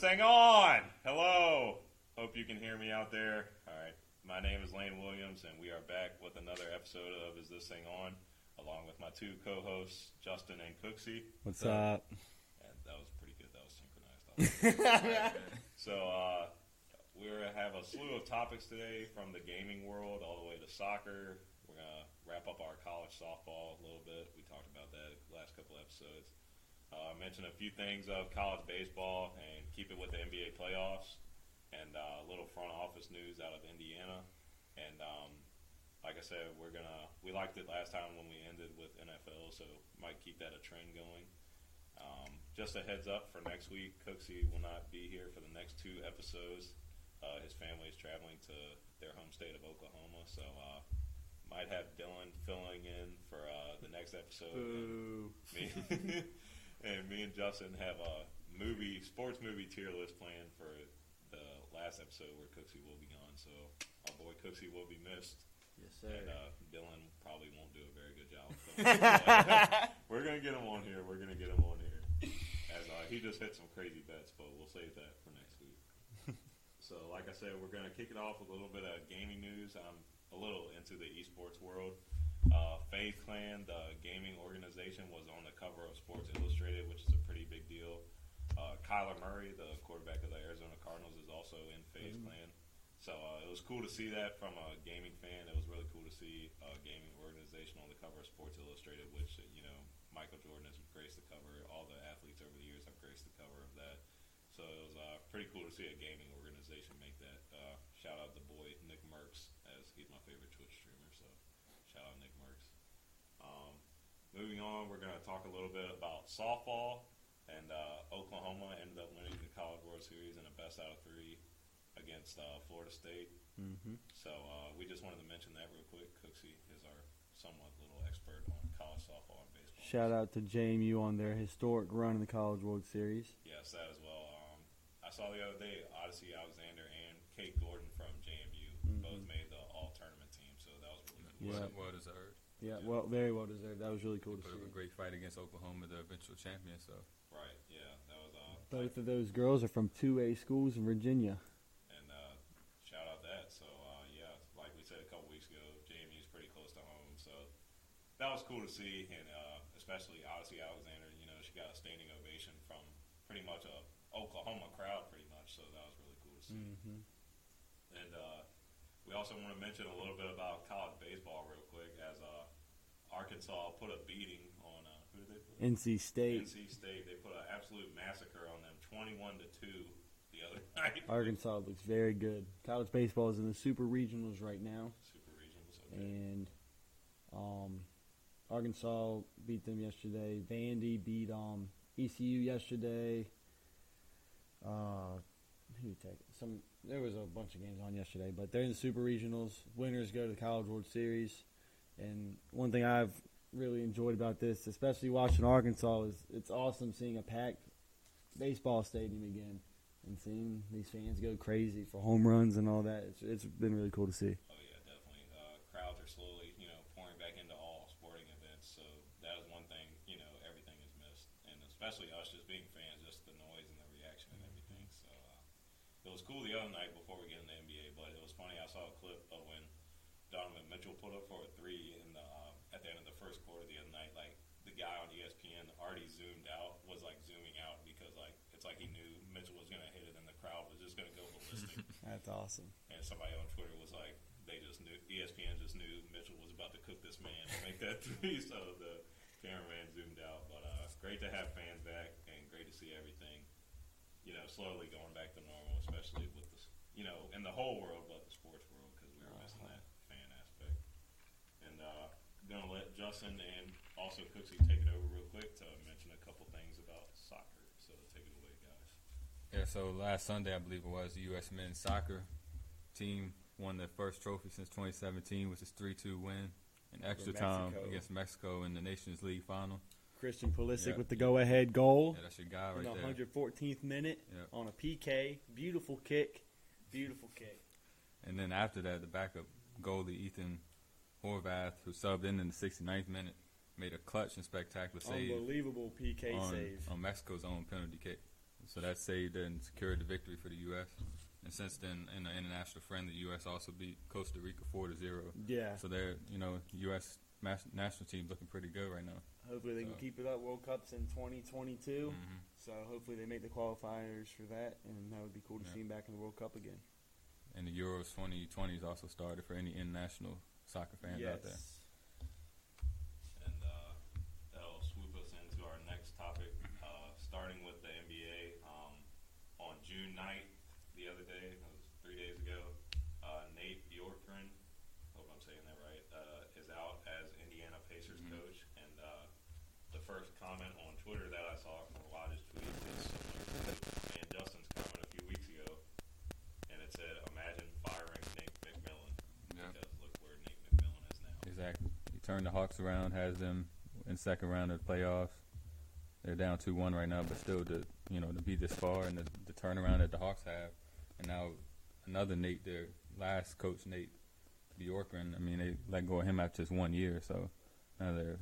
this thing on. Hello. Hope you can hear me out there. All right. My name is Lane Williams, and we are back with another episode of Is This Thing On, along with my two co-hosts, Justin and Cooksey. What's up? Yeah, that was pretty good. That was synchronized. Right. So we're going to have a slew of topics today, from the gaming world all the way to soccer. We're going to wrap up our college softball a little bit. We talked about that the last couple episodes. Mention a few things of college baseball and keep it with the NBA playoffs, and a little front office news out of Indiana. And like I said, we liked it last time when we ended with NFL, so might keep that a trend going. Just a heads up for next week, Cooksey will not be here for the next two episodes. His family is traveling to their home state of Oklahoma, so might have Dylan filling in for the next episode. Ooh. Me and Justin have a sports movie tier list planned for the last episode where Cooksey will be gone. So our boy Cooksey will be missed. Yes, sir. And Dylan probably won't do a very good job. We're going to get him on here. As he just hit some crazy bets, but we'll save that for next week. So like I said, we're going to kick it off with a little bit of gaming news. I'm a little into the esports world. FaZe Clan, the gaming organization, was on the cover of Sports Illustrated, which is a pretty big deal. Kyler Murray, the quarterback of the Arizona Cardinals, is also in FaZe Clan. So it was cool to see that from a gaming fan. It was really cool to see a gaming organization on the cover of Sports Illustrated, which, Michael Jordan has graced the cover. All the athletes over the years have graced the cover of that. So it was pretty cool to see a gaming organization make that. Shout out the boy, Nick Merks, as he's my favorite Twitch streamer. So shout out Nick Merks. Moving on, we're going to talk a little bit about softball. And Oklahoma ended up winning the College World Series in a best out of three against Florida State. Mm-hmm. So we just wanted to mention that real quick. Cooksey is our somewhat little expert on college softball and baseball. Shout out to JMU on their historic run in the College World Series. Yes, that as well. I saw the other day Odyssey Alexander and Kate Gordon from JMU both made the all-tournament team, so that was really cool. Yeah. Well deserved. Yeah, well, very well deserved. That was really cool to see. Put up a great fight against Oklahoma, the eventual champion, so. Right, yeah, that was both of those girls are from 2A schools in Virginia. And shout out that. So, yeah, like we said a couple weeks ago, JMU's pretty close to home. So that was cool to see, and especially Odyssey Alexander. She got a standing ovation from pretty much a Oklahoma crowd, pretty much. So that was really cool to see. Mm-hmm. And we also want to mention a little bit about college baseball real quick, as Arkansas put a beating on NC State. They put an absolute massacre on them, 21-2 the other night. Arkansas looks very good. College baseball is in the Super Regionals right now. Super Regionals, okay. And Arkansas beat them yesterday. Vandy beat ECU yesterday. There was a bunch of games on yesterday, but they're in the Super Regionals. Winners go to the College World Series. And one thing I've really enjoyed about this, especially watching Arkansas, is it's awesome seeing a packed baseball stadium again and seeing these fans go crazy for home runs and all that. It's been really cool to see. Oh yeah, definitely. Crowds are slowly, pouring back into all sporting events. So that is one thing, everything is missed, and especially us just being fans, just the noise and the reaction and everything. So it was cool the other night before we get into the NBA, but it was funny. I saw a clip of when Donovan Mitchell put up for a three in the at the end of the first quarter the other night, like, the guy on ESPN already was zooming out because, it's like he knew Mitchell was going to hit it and the crowd was just going to go ballistic. That's awesome. And somebody on Twitter was like, ESPN just knew Mitchell was about to cook this man and make that three, so the cameraman zoomed out. But great to have fans back and great to see everything, slowly going back to normal, especially with this, in the whole world but the sports world, because we were missing that fan aspect. And, going to let Justin and also Cooksey take it over real quick to mention a couple things about soccer. So take it away, guys. Yeah, so last Sunday, I believe it was, the U.S. men's soccer team won their first trophy since 2017, which is 3-2 win in extra time against Mexico in the Nations League final. Christian Pulisic with the go-ahead goal. Yeah, that's your guy right there. In the 114th minute on a PK. Beautiful kick. And then after that, the backup goalie, Ethan Horvath, who subbed in the 69th minute, made a clutch and spectacular save. Unbelievable PK save. On Mexico's own penalty kick. So that saved and secured the victory for the U.S. And since then, in the international friend, the U.S. also beat Costa Rica 4-0. Yeah. So they're, you know, U.S. national team looking pretty good right now. Hopefully they can keep it up. World Cup's in 2022. Mm-hmm. So hopefully they make the qualifiers for that, and that would be cool to see them back in the World Cup again. And the Euros 2020 is also started for any international soccer fans out there. Starting with the NBA, on June 9th, the other day, that was 3 days ago, Nate Bjorkgren, hope I'm saying that right, is out as Indiana Pacers coach. And the first comment on Twitter that I saw from Elijah's tweet is and Justin's comment a few weeks ago, and it said, imagine firing Nate McMillan. Yeah. Because look where Nate McMillan is now. Exactly. He turned the Hawks around, has them in second round of the playoffs. They're down 2-1 right now, but still, to be this far and the turnaround that the Hawks have, and now another Nate, their last coach, Nate Bjorkgren. I mean, they let go of him after just 1 year, so now they're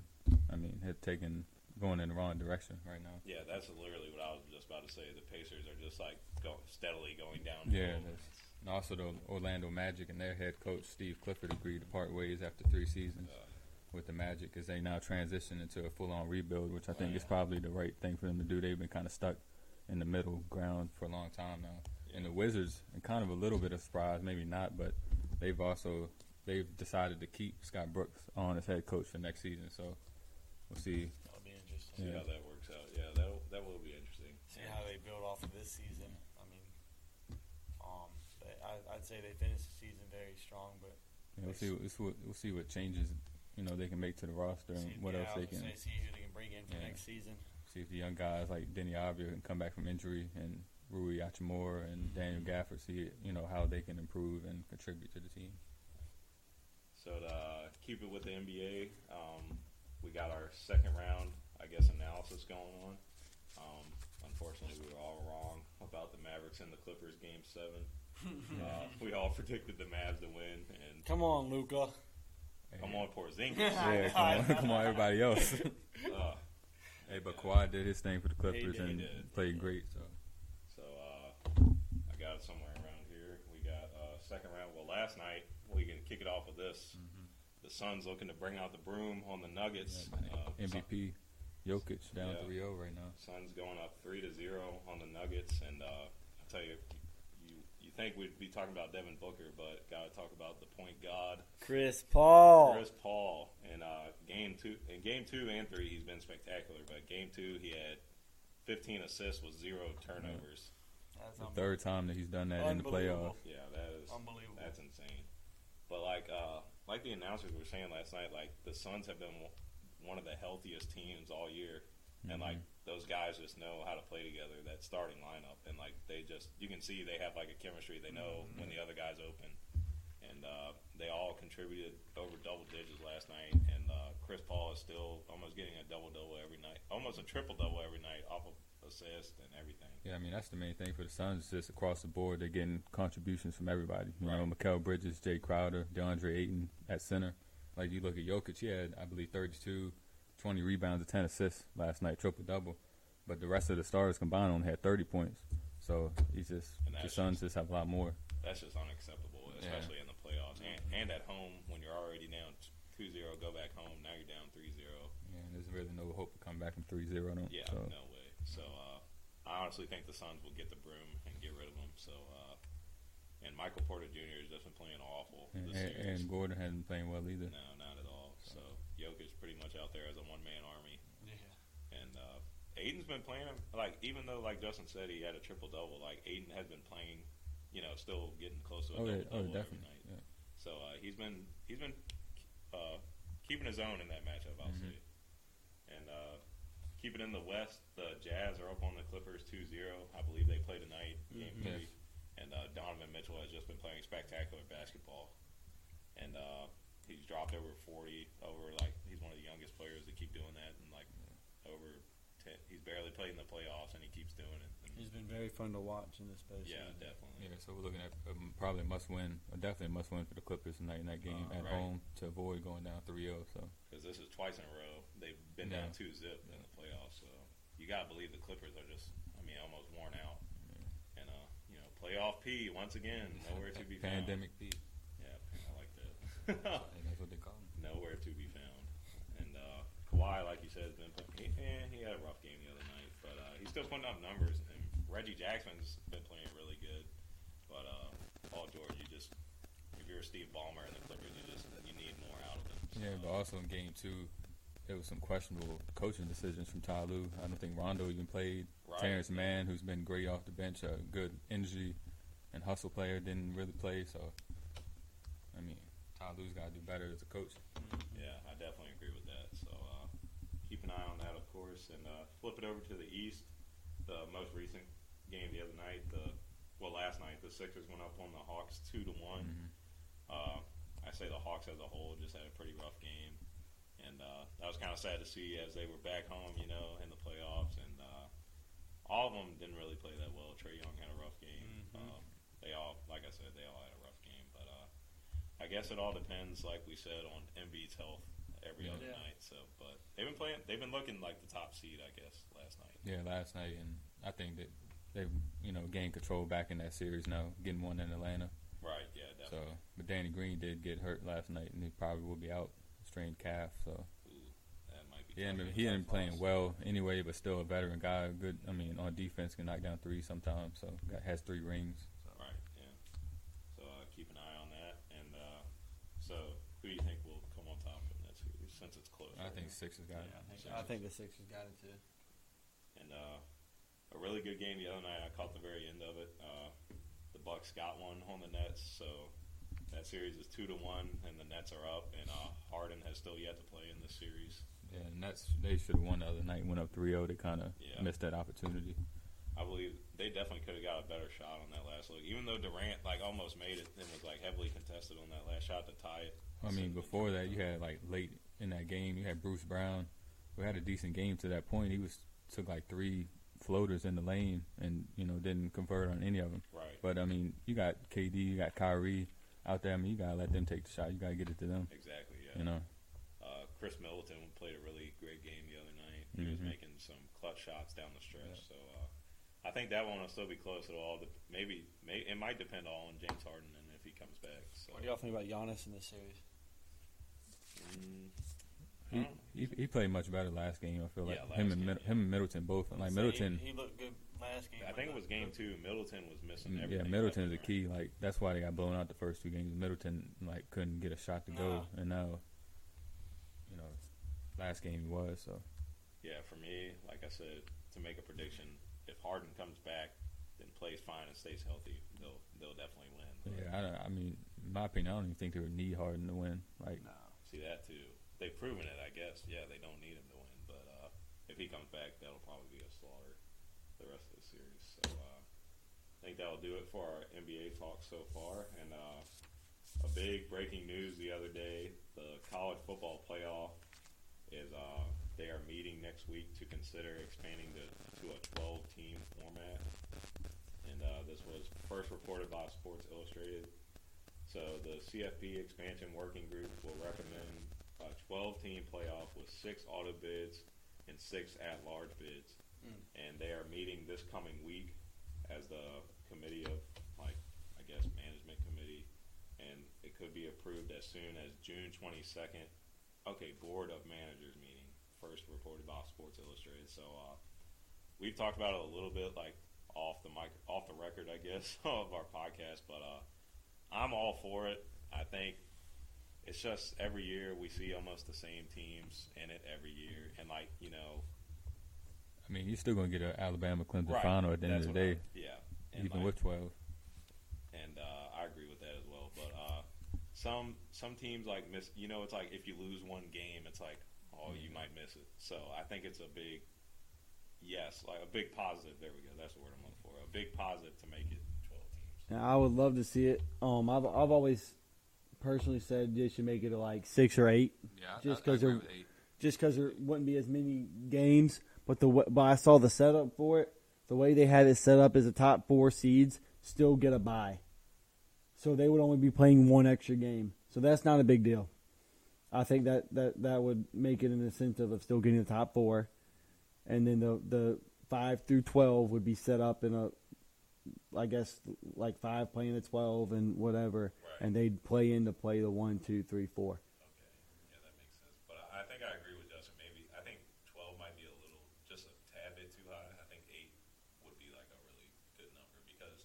going in the wrong direction right now. Yeah, that's literally what I was just about to say. The Pacers are just like steadily going down. Yeah, and also the Orlando Magic and their head coach Steve Clifford agreed to part ways after 3 seasons. With the Magic, as they now transition into a full-on rebuild, which I think is probably the right thing for them to do. They've been kind of stuck in the middle ground for a long time now. Yeah. And the Wizards, and kind of a little bit of surprise, maybe not, but they've decided to keep Scott Brooks on as head coach for next season. So we'll see. That'll be interesting. Yeah. See how that works out. Yeah, that will be interesting. See how they build off of this season. I mean, I'd say they finished the season very strong, but we'll see what changes. You know, they can make to the roster and see who they can bring in for next season. See if the young guys like Denny Avia can come back from injury, and Rui Hachimura and Daniel Gafford, see, you know, how they can improve and contribute to the team. So to keep it with the NBA, we got our second round, I guess, analysis going on. Unfortunately, we were all wrong about the Mavericks and the Clippers Game 7. We all predicted the Mavs to win. And come on, Luka. Come on, Porzingis. Yeah, come on, everybody else. Hey, but Kawhi did his thing for the Clippers and played great. So I got it somewhere around here. We got second round. Well, last night, we can kick it off with this. Mm-hmm. The Suns looking to bring out the broom on the Nuggets. MVP Jokic down 3-0 right now. Suns going up 3-0 on the Nuggets. And I'll tell you, you think we'd be talking about Devin Booker, but got to talk about the point god, Chris Paul. In game two and three, he's been spectacular. But game two, he had 15 assists with 0 turnovers. That's the third time that he's done that in the playoffs. Yeah, that is unbelievable. That's insane. But like the announcers were saying last night, like the Suns have been one of the healthiest teams all year, and like. Those guys just know how to play together, that starting lineup. And, like, they just – you can see they have, like, a chemistry. They know when the other guy's open. And they all contributed over double digits last night. And Chris Paul is still almost getting a double-double every night, almost a triple-double every night off of assist and everything. Yeah, I mean, that's the main thing for the Suns. Just across the board, they're getting contributions from everybody. You know, Mikal Bridges, Jay Crowder, DeAndre Ayton at center. Like, you look at Jokic, he had, I believe, 32 – 20 rebounds and 10 assists last night, triple-double. But the rest of the stars combined only had 30 points. So the Suns just have a lot more. That's just unacceptable, especially in the playoffs. And at home, when you're already down 2-0, go back home, now you're down 3-0. Yeah, and there's really no hope to come back from 3-0. No way. So I honestly think the Suns will get the broom and get rid of them. So, and Michael Porter Jr. has just been playing awful this year. And Gordon hasn't been playing well either. No, not at all. So Jokic pretty much out there as a one-man army. Yeah. And Aiden's been playing, like, even though, like Justin said, he had a triple-double, like, Aiden has been playing, you know, still getting close to a double-double every night. Yeah. So he's been keeping his own in that matchup, I'll say. And keeping in the West, the Jazz are up on the Clippers 2-0. I believe they play tonight, game 3. Yes. And Donovan Mitchell has just been playing spectacular basketball. And he's dropped over 40, he's one of the youngest players to keep doing that, and over 10. He's barely played in the playoffs, and he keeps doing it. And he's been very fun to watch in this post. Yeah, definitely. Yeah, so we're looking at probably a must-win for the Clippers tonight in that game at home to avoid going down 3-0. So because this is twice in a row they've been down 2-0 in the playoffs, so you gotta believe the Clippers are just. I I mean, almost worn out. Yeah. And, you know, playoff P, once again, nowhere to be found. Pandemic P. Yeah, I like that. That's what they call him. Nowhere to be found. And Kawhi, like you said, has been playing. He had a rough game the other night, but he's still putting up numbers. And Reggie Jackson's been playing really good. But Paul George, you just, if you're Steve Ballmer and the Clippers, you need more out of him. So. Yeah, but also in game two, there was some questionable coaching decisions from Ty Lue. I don't think Rondo even played. Right. Terrence Mann, who's been great off the bench, a good energy and hustle player, didn't really play. So, I mean, Ty Lue's got to do better as a coach. Yeah, I definitely agree with that. So, keep an eye on that, of course. And flip it over to the East. The most recent game the other night, last night, the Sixers went up on the Hawks 2-1. Mm-hmm. I say the Hawks as a whole just had a pretty rough game. And that was kind of sad to see as they were back home, you know, in the playoffs. And all of them didn't really play that well. Trae Young had a rough game. Mm-hmm. They all had a rough game. But I guess it all depends, like we said, on Embiid's health every other night. So, but they've been looking like the top seed, I guess, last night. Yeah, last night. And I think that they've, you know, gained control back in that series now, getting one in Atlanta. Right, yeah, definitely. So, but Danny Green did get hurt last night, and he probably will be out. Strained calf, so that might be he ain't playing well anyway, but still a veteran guy. Good, I mean, on defense can knock down three sometimes. So has three rings. So. Right, yeah. So keep an eye on that. And so, who do you think will come on top in that series since it's close? I think Sixers got it. I think the Sixers got it too. And a really good game the other night. I caught the very end of it. The Bucks got one on the Nets, so. That series is 2-1, and the Nets are up, and Harden has still yet to play in this series. Yeah, the Nets, they should have won the other night, went up 3-0. They kind of missed that opportunity. I believe they definitely could have got a better shot on that last look, even though Durant, like, almost made it and was, like, heavily contested on that last shot to tie it. I mean, before that, you had, like, late in that game, you had Bruce Brown, who had a decent game to that point. He took, like, three floaters in the lane and, you know, didn't convert on any of them. Right. But, I mean, you got KD, you got Kyrie. Out there, I mean, you got to let them take the shot. You got to get it to them. Exactly, yeah. You know? Chris Middleton played a really great game the other night. He was making some clutch shots down the stretch. Yeah. So, I think that one will still be close at all. Maybe it might depend all on James Harden and if he comes back. So. What do y'all think about Giannis in this series? He played much better last game, I feel like. Yeah, him and Middleton both. Like, Middleton. He looked good. Last game, I think it was game two. Middleton was missing everything. Yeah, Middleton is the key. Like, that's why they got blown out the first two games. Middleton, like, couldn't get a shot to go. And now, you know, last game he was. So. Yeah, for me, like I said, to make a prediction, if Harden comes back and plays fine and stays healthy, they'll definitely win. Yeah, I mean, in my opinion, I don't even think they would need Harden to win. Like, no. See, that, too. They've proven it, I guess. Yeah, they don't need him to win. But if he comes back, that'll probably be a slaughter. The rest of the series. So I think that'll do it for our NBA talk so far. And a big breaking news the other day, the college football playoff is they are meeting next week to consider expanding to a 12-team format. And this was first reported by Sports Illustrated. So the CFP expansion working group will recommend a 12-team playoff with 6 auto bids and 6 at-large bids. And they are meeting this coming week as the committee of, like, I guess, management committee. And it could be approved as soon as June 22nd. Okay, Board of Managers meeting, first reported by Sports Illustrated. So we've talked about it a little bit, like, off the record, I guess, of our podcast. But I'm all for it. I think it's just every year we see almost the same teams in it every year. And, like, you know, I mean, you're still going to get an Alabama-Clemson final at the end of the day, even with 12. And I agree with that as well. But some teams, like, miss – you know, it's like if you lose one game, it's like, oh, you might miss it. So I think it's a big – yes, like a big positive. There we go. That's the word I'm looking for. A big positive to make it 12 teams. Now, I would love to see it. I've always personally said they should make it to, like, 6 or 8. Yeah, just because there wouldn't be as many games. But I saw the setup for it. The way they had it set up is the top 4 seeds still get a bye. So they would only be playing one extra game. So that's not a big deal. I think that would make it an incentive of still getting the top 4. And then the 5 through 12 would be set up in a, I guess, like 5 playing the 12 and whatever, right. And they'd play in to play the 1, 2, 3, 4. Okay, yeah, that makes sense. But I think I agree with Justin. Maybe I think 12 might be a little, just a tad bit too high. I think 8 would be like a really good number, because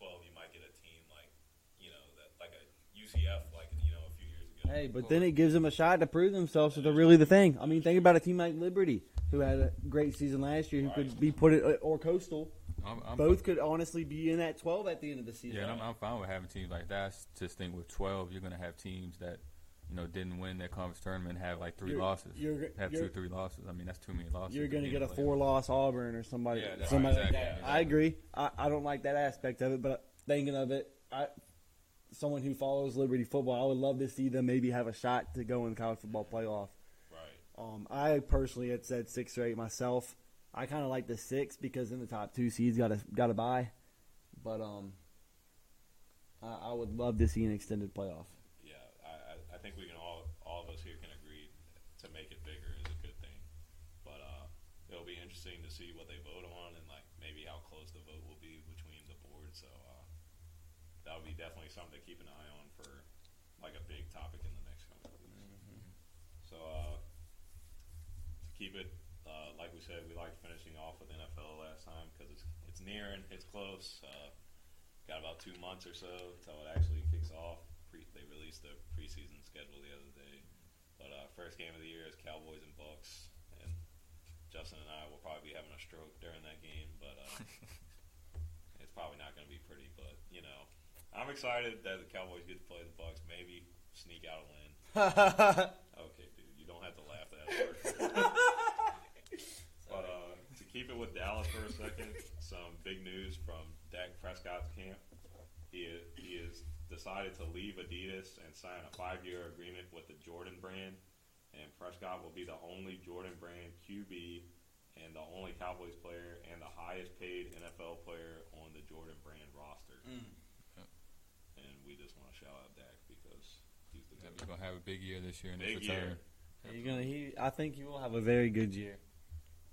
12 you might get a team like, you know, that like a UCF, like, you know, a few years ago. Hey, but then it gives them a shot to prove themselves that they're really the thing. I mean, think about a team like Liberty, who had a great season last year, who could be put at, or Coastal. Both could honestly be in that 12 at the end of the season. Yeah, and I'm fine with having teams like that. I just think with 12, you're going to have teams that, you know, didn't win their conference tournament and have like three losses. Have 2 or 3 losses. I mean, that's too many losses. You're going to get a 4-loss Auburn or somebody. Yeah, somebody right, exactly, like that. Exactly. I agree. I don't like that aspect of it, but thinking of it, someone who follows Liberty football, I would love to see them maybe have a shot to go in the college football playoff. Right. I personally had said 6 or 8 myself. I kind of like the 6 because in the top 2 seeds got a bye, but I would love to see an extended playoff. Yeah, I think we can all of us here can agree to make it bigger is a good thing, but it'll be interesting to see what they vote on and like maybe how close the vote will be between the board. So that'll be definitely something to keep an eye on for like a big topic in the next couple of weeks. Mm-hmm. So to keep it. Like we said, we like finishing off with NFL last time because it's near and it's close. Got about 2 months or so until it actually kicks off. They released the preseason schedule the other day. But first game of the year is Cowboys and Bucks. And Justin and I will probably be having a stroke during that game. But it's probably not going to be pretty. But, you know, I'm excited that the Cowboys get to play the Bucks. Maybe sneak out a win. Okay, dude, you don't have to laugh at that. But to keep it with Dallas for a second, some big news from Dak Prescott's camp. He has decided to leave Adidas and sign a 5-year agreement with the Jordan brand, and Prescott will be the only Jordan brand QB and the only Cowboys player and the highest paid NFL player on the Jordan brand roster. Mm. And we just want to shout out Dak because he's the guy. He's going to have a big year this year. I think he will have a very good year.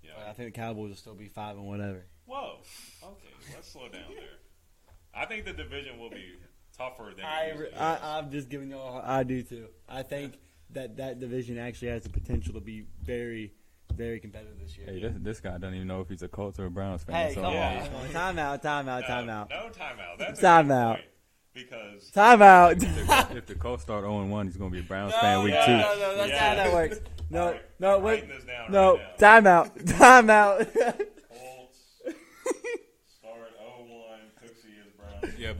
Yeah. I think the Cowboys will still be 5 and whatever. Whoa. Okay, let's slow down there. I think the division will be tougher than I'm just giving you all – I do too. I think that division actually has the potential to be very, very competitive this year. Hey, this guy doesn't even know if he's a Colts or a Browns fan. Hey, come on. Timeout. No timeout. That's timeout. Because timeout. If the Colts start 0-1, he's going to be a Browns fan week 2. No, that's not how that works. No, right. No, wait. No, right timeout. Colts start 0-1. Cooksey is Browns. Yeah,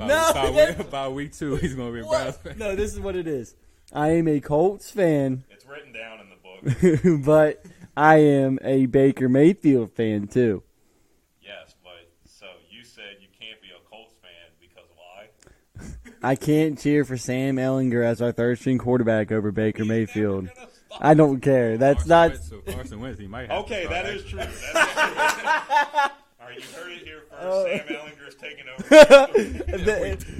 by week 2, he's going to be a Browns fan. No, this is what it is. I am a Colts fan. It's written down in the book. But I am a Baker Mayfield fan, too. Yes, but so you said you can't be a Colts fan because why? I can't cheer for Sam Ehlinger as our third-string quarterback over Baker Mayfield. I don't care. That's Carson Wentz, he might have that is true. All right, you heard it here first. Sam Ellinger's taking over.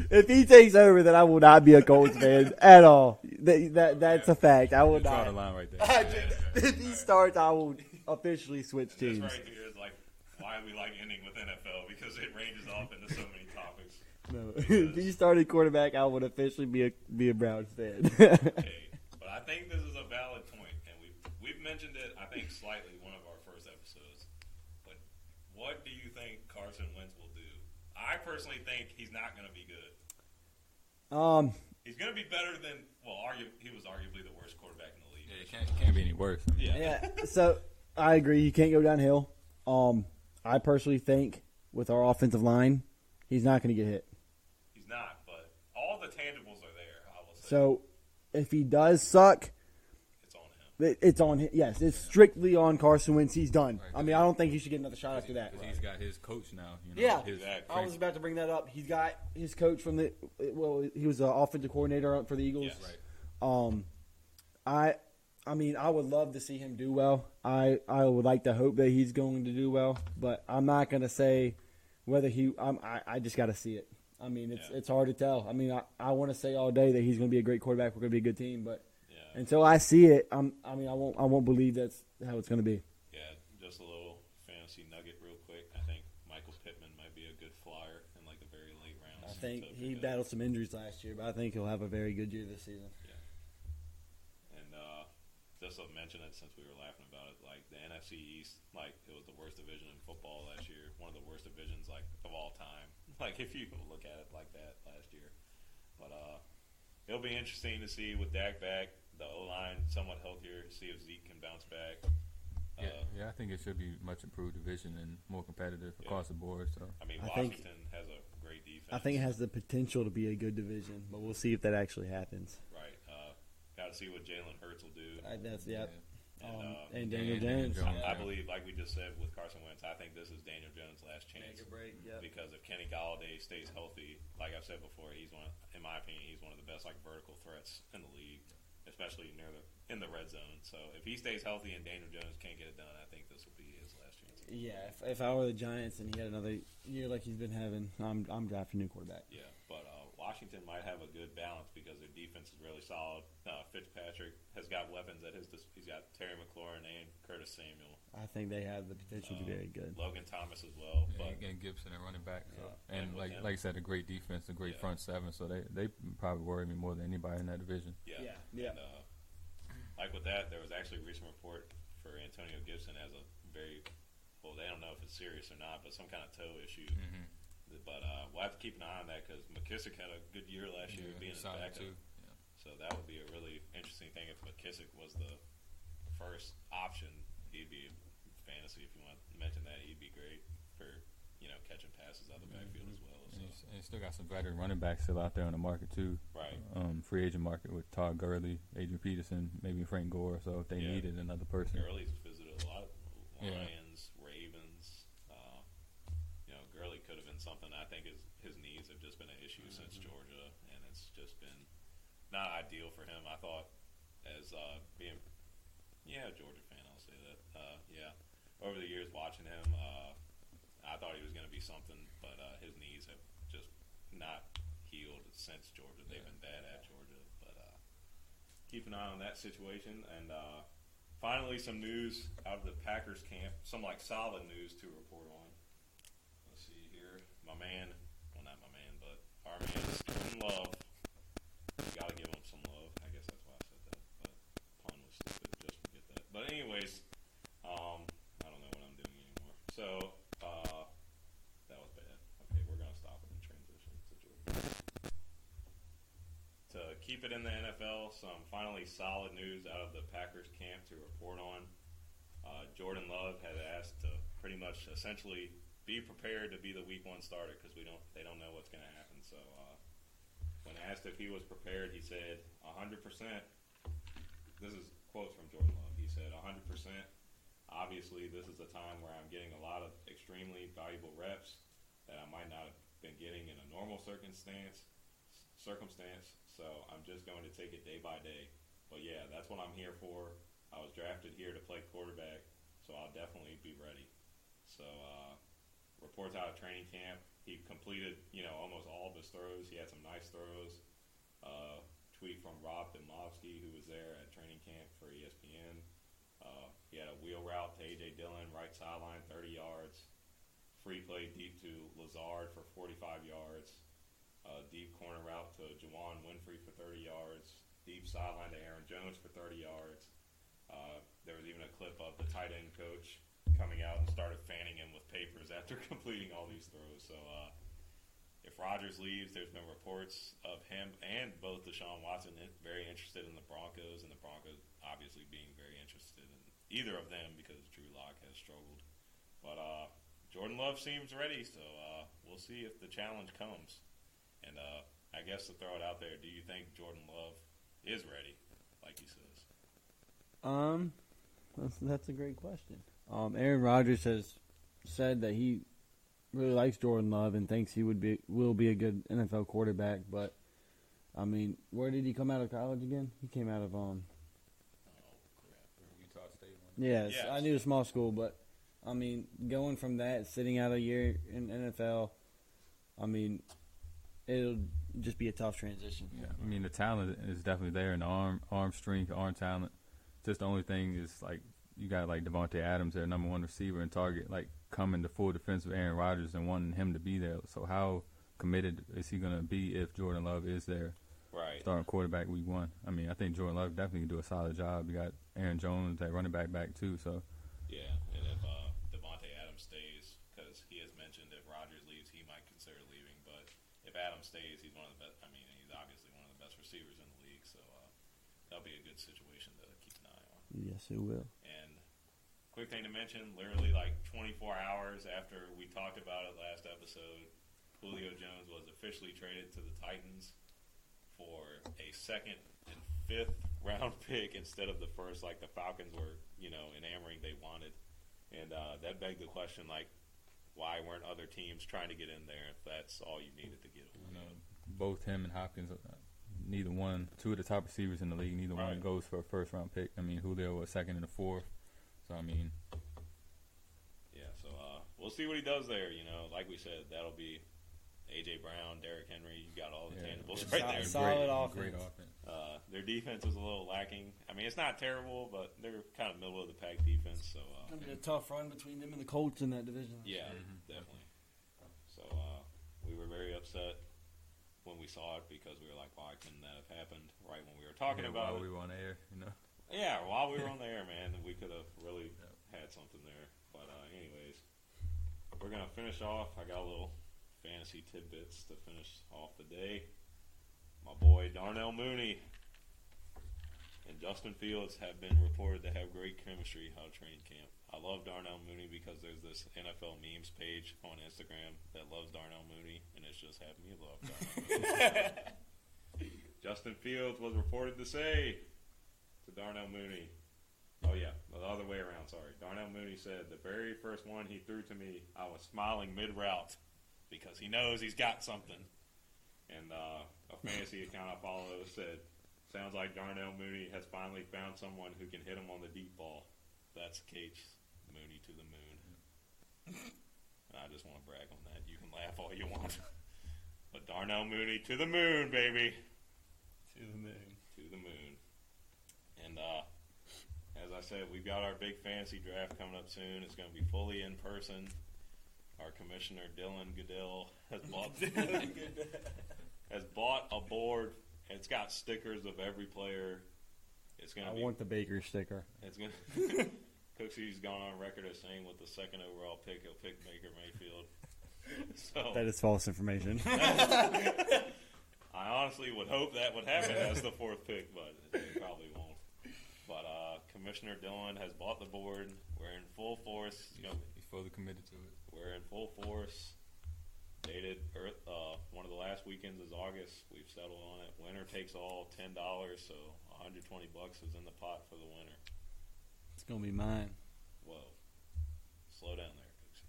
If he takes over, then I will not be a Colts fan at all. That's a fact. I will not. Line right there. If he starts, I will officially switch teams. This right here is like why we like ending with NFL, because it ranges off into so many topics. No, if he started quarterback, I would officially be a Browns fan. Okay. But I think this is a valid point, and we've mentioned it, I think, slightly one of our first episodes. But what do you think Carson Wentz will do? I personally think he's not going to be good. He's going to be better than he was arguably the worst quarterback in the league. Yeah, it can't be any worse. Yeah. So I agree. You can't go downhill. I personally think with our offensive line, he's not going to get hit. He's not, but all the tangibles are there. I will say. So. If he does suck, it's on him. Yes, it's strictly on Carson Wentz. He's done. Right, I mean, I don't think he should get another shot after that. He's got his coach now. You know, I was about to bring that up. He's got his coach from the – well, he was the offensive coordinator for the Eagles. Yes. Right. I mean, I would love to see him do well. I would like to hope that he's going to do well, but I'm not going to say whether he – I just got to see it. I mean, it's hard to tell. I mean, I want to say all day that he's going to be a great quarterback. We're going to be a good team, but until I see it, I won't believe that's how it's going to be. Yeah, just a little fantasy nugget real think he battled some injuries last year, but I think he'll have a very good year this season. Yeah. And just to mention it, since we were laughing about it, like the NFC East, like it was the worst division in football last year, one of the worst divisions like of all time. Like if you look at it like that last year, but it'll be interesting to see with Dak back, the O-line somewhat healthier, see if Zeke can bounce back. Yeah, I think it should be much improved division and more competitive across the board. So I mean, Washington has a great defense. I think it has the potential to be a good division, but we'll see if that actually happens. Right. Got to see what Jalen Hurts will do. Yeah. And Daniel Jones. I believe, like we just said with Carson Wentz, I think this is Daniel Jones' last chance. Because if Kenny Golladay stays healthy, like I've said before, he's one. In my opinion, he's one of the best like vertical threats in the league, especially near the in the red zone. So if he stays healthy and Daniel Jones can't get it done, I think this will be his last chance. Yeah, if I were the Giants and he had another year like he's been having, I'm drafting a new quarterback. Yeah, but Washington might have a good balance because their defense is really solid. Fitzpatrick has got weapons at his – he's got Terry McLaurin and Curtis Samuel. I think they have the potential to be very good. Logan Thomas as well. Yeah, but, and Gibson and running back. So. Yeah. And like you said, a great defense, a great front seven. So they probably worry me more than anybody in that division. Yeah. And, like with that, there was actually a recent report for Antonio Gibson has a very – well, they don't know if it's serious or not, but some kind of toe issue. Mm-hmm. But we'll have to keep an eye on that because McKissick had a good year last year being his backup. So that would be a really interesting thing. If McKissick was the first option, he'd be fantasy. If you want to mention that, he'd be great for catching passes out of the backfield as well. So. And he's still got some veteran running backs still out there on the market too. Right. Free agent market with Todd Gurley, Adrian Peterson, maybe Frank Gore. So if they needed another person. Gurley's visited a lot of Lions, Ravens. Gurley could have been something. I think his knees have just been an issue since Georgia, and it's just been not ideal for him. I thought as being a Georgia fan, I'll say that. Over the years watching him, I thought he was going to be something, but his knees have just not healed since Georgia. They've been bad at Georgia, but keep an eye on that situation. And finally, some news out of the Packers camp, some like solid news to report on. See here, my man, well not my man, but our man, Stephen Love. You gotta give him some love. I guess that's why I said that, but pun was stupid, just forget that. But anyways, I don't know what I'm doing anymore. So, that was bad. Okay, we're gonna stop it and transition to Jordan. To keep it in the NFL, some finally solid news out of the Packers camp to report on. Jordan Love had asked to pretty much essentially be prepared to be the Week 1 starter because they don't know what's going to happen. So when asked if he was prepared, he said 100%. This is quotes from Jordan Love. He said 100%. Obviously, this is a time where I'm getting a lot of extremely valuable reps that I might not have been getting in a normal circumstance. So I'm just going to take it day by day. But, yeah, that's what I'm here for. I was drafted here to play quarterback, so I'll definitely be ready. So reports out of training camp, he completed, almost all of his throws. He had some nice throws. Tweet from Rob Demofsky, who was there at training camp for ESPN. He had a wheel route to A.J. Dillon, right sideline, 30 yards. Free play deep to Lazard for 45 yards. Deep corner route to Juwan Winfrey for 30 yards. Deep sideline to Aaron Jones for 30 yards. There was even a clip of the tight end coach coming out and started fanning him with papers after completing all these throws. So if Rodgers leaves, there's been reports of him and both Deshaun Watson very interested in the Broncos, and the Broncos obviously being very interested in either of them because Drew Lock has struggled. But Jordan Love seems ready, so we'll see if the challenge comes. And I guess to throw it out there, do you think Jordan Love is ready, like he says? That's a great question. Aaron Rodgers has said that he really likes Jordan Love and thinks he will be a good NFL quarterback. But I mean, where did he come out of college again? He came out of Utah State. Yes, I knew a small school, but I mean, going from that, sitting out a year in NFL, I mean, it'll just be a tough transition. Yeah, I mean, the talent is definitely there, and the arm strength, arm talent. Just the only thing is like. You got, like, Devontae Adams, their number one receiver and target, like, coming to full defense of Aaron Rodgers and wanting him to be there. So how committed is he going to be if Jordan Love is there? Right. Starting quarterback week one. I mean, I think Jordan Love definitely can do a solid job. You got Aaron Jones at running back too, so. Yeah, and if Devontae Adams stays, because he has mentioned if Rodgers leaves, he might consider leaving. But if Adams stays, he's one of the best. I mean, he's obviously one of the best receivers in the league, so that'll be a good situation to keep an eye on. Yes, it will. And quick thing to mention, literally like 24 hours after we talked about it last episode, Julio Jones was officially traded to the Titans for a second and fifth round pick instead of the first, like the Falcons were, you know, enamoring they wanted. And that begged the question, like, why weren't other teams trying to get in there if that's all you needed to get? Both him and Hopkins, neither one, two of the top receivers in the league, neither right. one goes for a first round pick. I mean, Julio was second and a fourth. So, I mean. Yeah, so we'll see what he does there. You know, like we said, that'll be A.J. Brown, Derrick Henry, you got all the tangibles right there. Solid offense. Great offense. Their defense is a little lacking. I mean, it's not terrible, but they're kind of middle-of-the-pack defense. So it'll be a tough run between them and the Colts in that division. Yeah, definitely. So we were very upset when we saw it because we were like, why couldn't that have happened right when we were talking about it? While we were on air, you know? Yeah, while we were on the air, man, we could have really had something there. But anyways, we're going to finish off. I got a little fantasy tidbits to finish off the day. My boy Darnell Mooney and Justin Fields have been reported to have great chemistry out of training camp. I love Darnell Mooney because there's this NFL memes page on Instagram that loves Darnell Mooney, and it's just had me love Darnell Mooney. Justin Fields was reported to say to Darnell Mooney, Darnell Mooney said, the very first one he threw to me, I was smiling mid-route, because he knows he's got something. And a fantasy account I follow said, sounds like Darnell Mooney has finally found someone who can hit him on the deep ball. That's Kate Mooney to the moon. And I just want to brag on that. You can laugh all you want. But Darnell Mooney to the moon, baby. To the moon. To the moon. And as I said, we've got our big fantasy draft coming up soon. It's going to be fully in person. Our commissioner, Dylan Goodell, has bought a board. It's got stickers of every player. It's gonna. I want the Baker sticker. It's gonna. Cooksey's gone on record as saying with the second overall pick, he'll pick Baker Mayfield. So that is false information. I honestly would hope that would happen as the fourth pick, but it probably won't. But Commissioner Dylan has bought the board. We're in full force. He's fully committed to it. We're in full force. Dated one of the last weekends is August. We've settled on it. Winner takes all, $10, so $120 is in the pot for the winner. It's going to be mine. Whoa. Slow down there, Cooksey.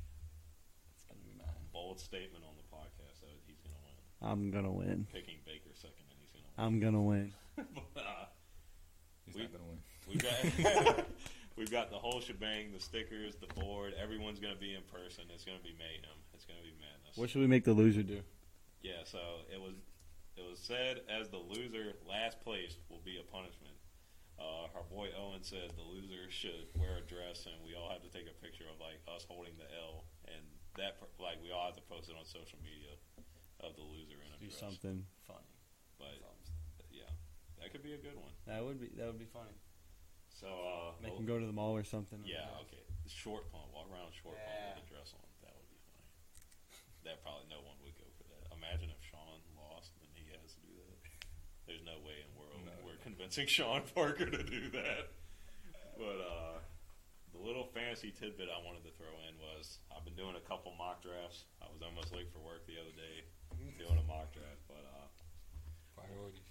It's going to be mine. Bold statement on the podcast that he's going to win. I'm going to win. Picking Baker second, and he's going to win. I'm going to win. But, he's not going to win. We've got the whole shebang, the stickers, the board. Everyone's going to be in person. It's going to be mayhem. It's going to be madness. What should we make the loser do? Yeah, so it was said as the loser, last place will be a punishment. Our boy Owen said the loser should wear a dress, and we all have to take a picture of, like, us holding the L. And that, like, we all have to post it on social media of the loser in a dress. Do something funny. But, yeah, that could be a good one. That would be funny. So, make him go to the mall or something. Yeah, okay. Short pump, walk around short pump with a dress on. That would be funny. That probably no one would go for that. Imagine if Sean lost and he has to do that. There's no way in the world we're convincing Sean Parker to do that. But the little fantasy tidbit I wanted to throw in was I've been doing a couple mock drafts. I was almost late for work the other day doing a mock draft, but priorities.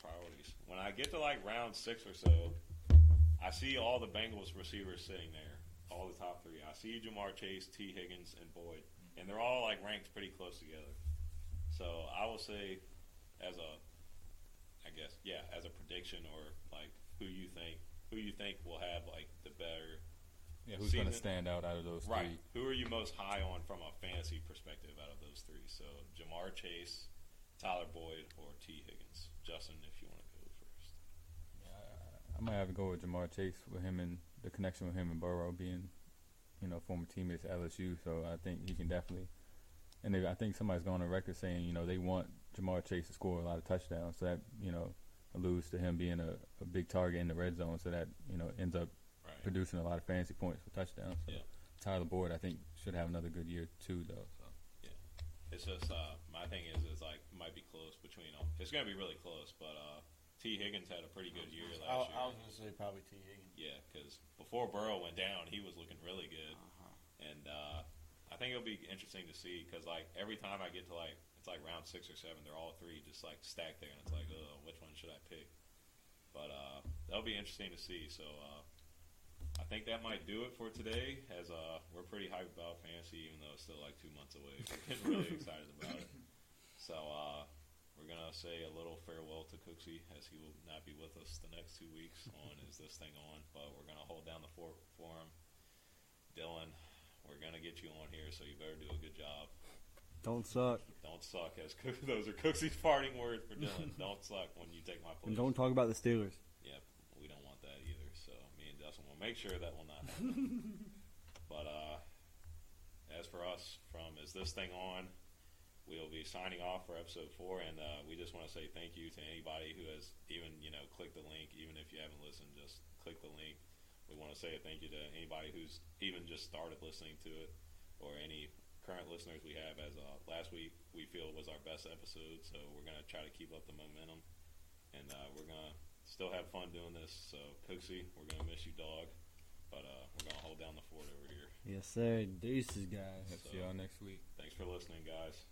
Priorities. When I get to like round 6 or so, I see all the Bengals receivers sitting there, all the top three. I see Jamar Chase, T. Higgins, and Boyd, and they're all like ranked pretty close together. So I will say, as a prediction or like who you think will have like the better. Yeah, who's going to stand out of those three? Right. Who are you most high on from a fantasy perspective out of those three? So Jamar Chase, Tyler Boyd, or T. Higgins. Justin, if you want to. I might have to go with Jamar Chase with him and the connection with him and Burrow being, former teammates at LSU. So I think he can definitely And I think somebody's going on record saying, you know, they want Jamar Chase to score a lot of touchdowns, so that, you know, alludes to him being a big target in the red zone, so that, you know, ends up producing a lot of fantasy points for touchdowns. So Tyler Boyd, I think, should have another good year too, though. So it's just my thing is like it might be close between them. It's gonna be really close, but T. Higgins had a pretty good year last year. I was gonna say probably T. Higgins. Yeah, because before Burrow went down, he was looking really good, and I think it'll be interesting to see, because like every time I get to like, it's like round 6 or 7, they're all three just like stacked there, and it's like, oh, which one should I pick? But that'll be interesting to see. So I think that might do it for today, as we're pretty hyped about fantasy, even though it's still like 2 months away. We're getting really excited about it. So we're going to say a little farewell to Cooksey, as he will not be with us the next 2 weeks on Is This Thing On? But we're going to hold down the fort for him. Dylan, we're going to get you on here, so you better do a good job. Don't suck. Don't suck. As those are Cooksey's parting words for Dylan. Don't suck when you take my place. And don't talk about the Steelers. Yep, we don't want that either. So me and Justin will make sure that will not happen. But as for us from Is This Thing On, we'll be signing off for episode 4. And we just want to say thank you to anybody who has even, you know, clicked the link. Even if you haven't listened, just click the link. We want to say a thank you to anybody who's even just started listening to it, or any current listeners we have, as last week we feel was our best episode. So we're going to try to keep up the momentum. And we're going to still have fun doing this. So, Cooksey, we're going to miss you, dog. But we're going to hold down the fort over here. Yes, sir. Deuces, guys. So, see y'all next week. Thanks for listening, guys.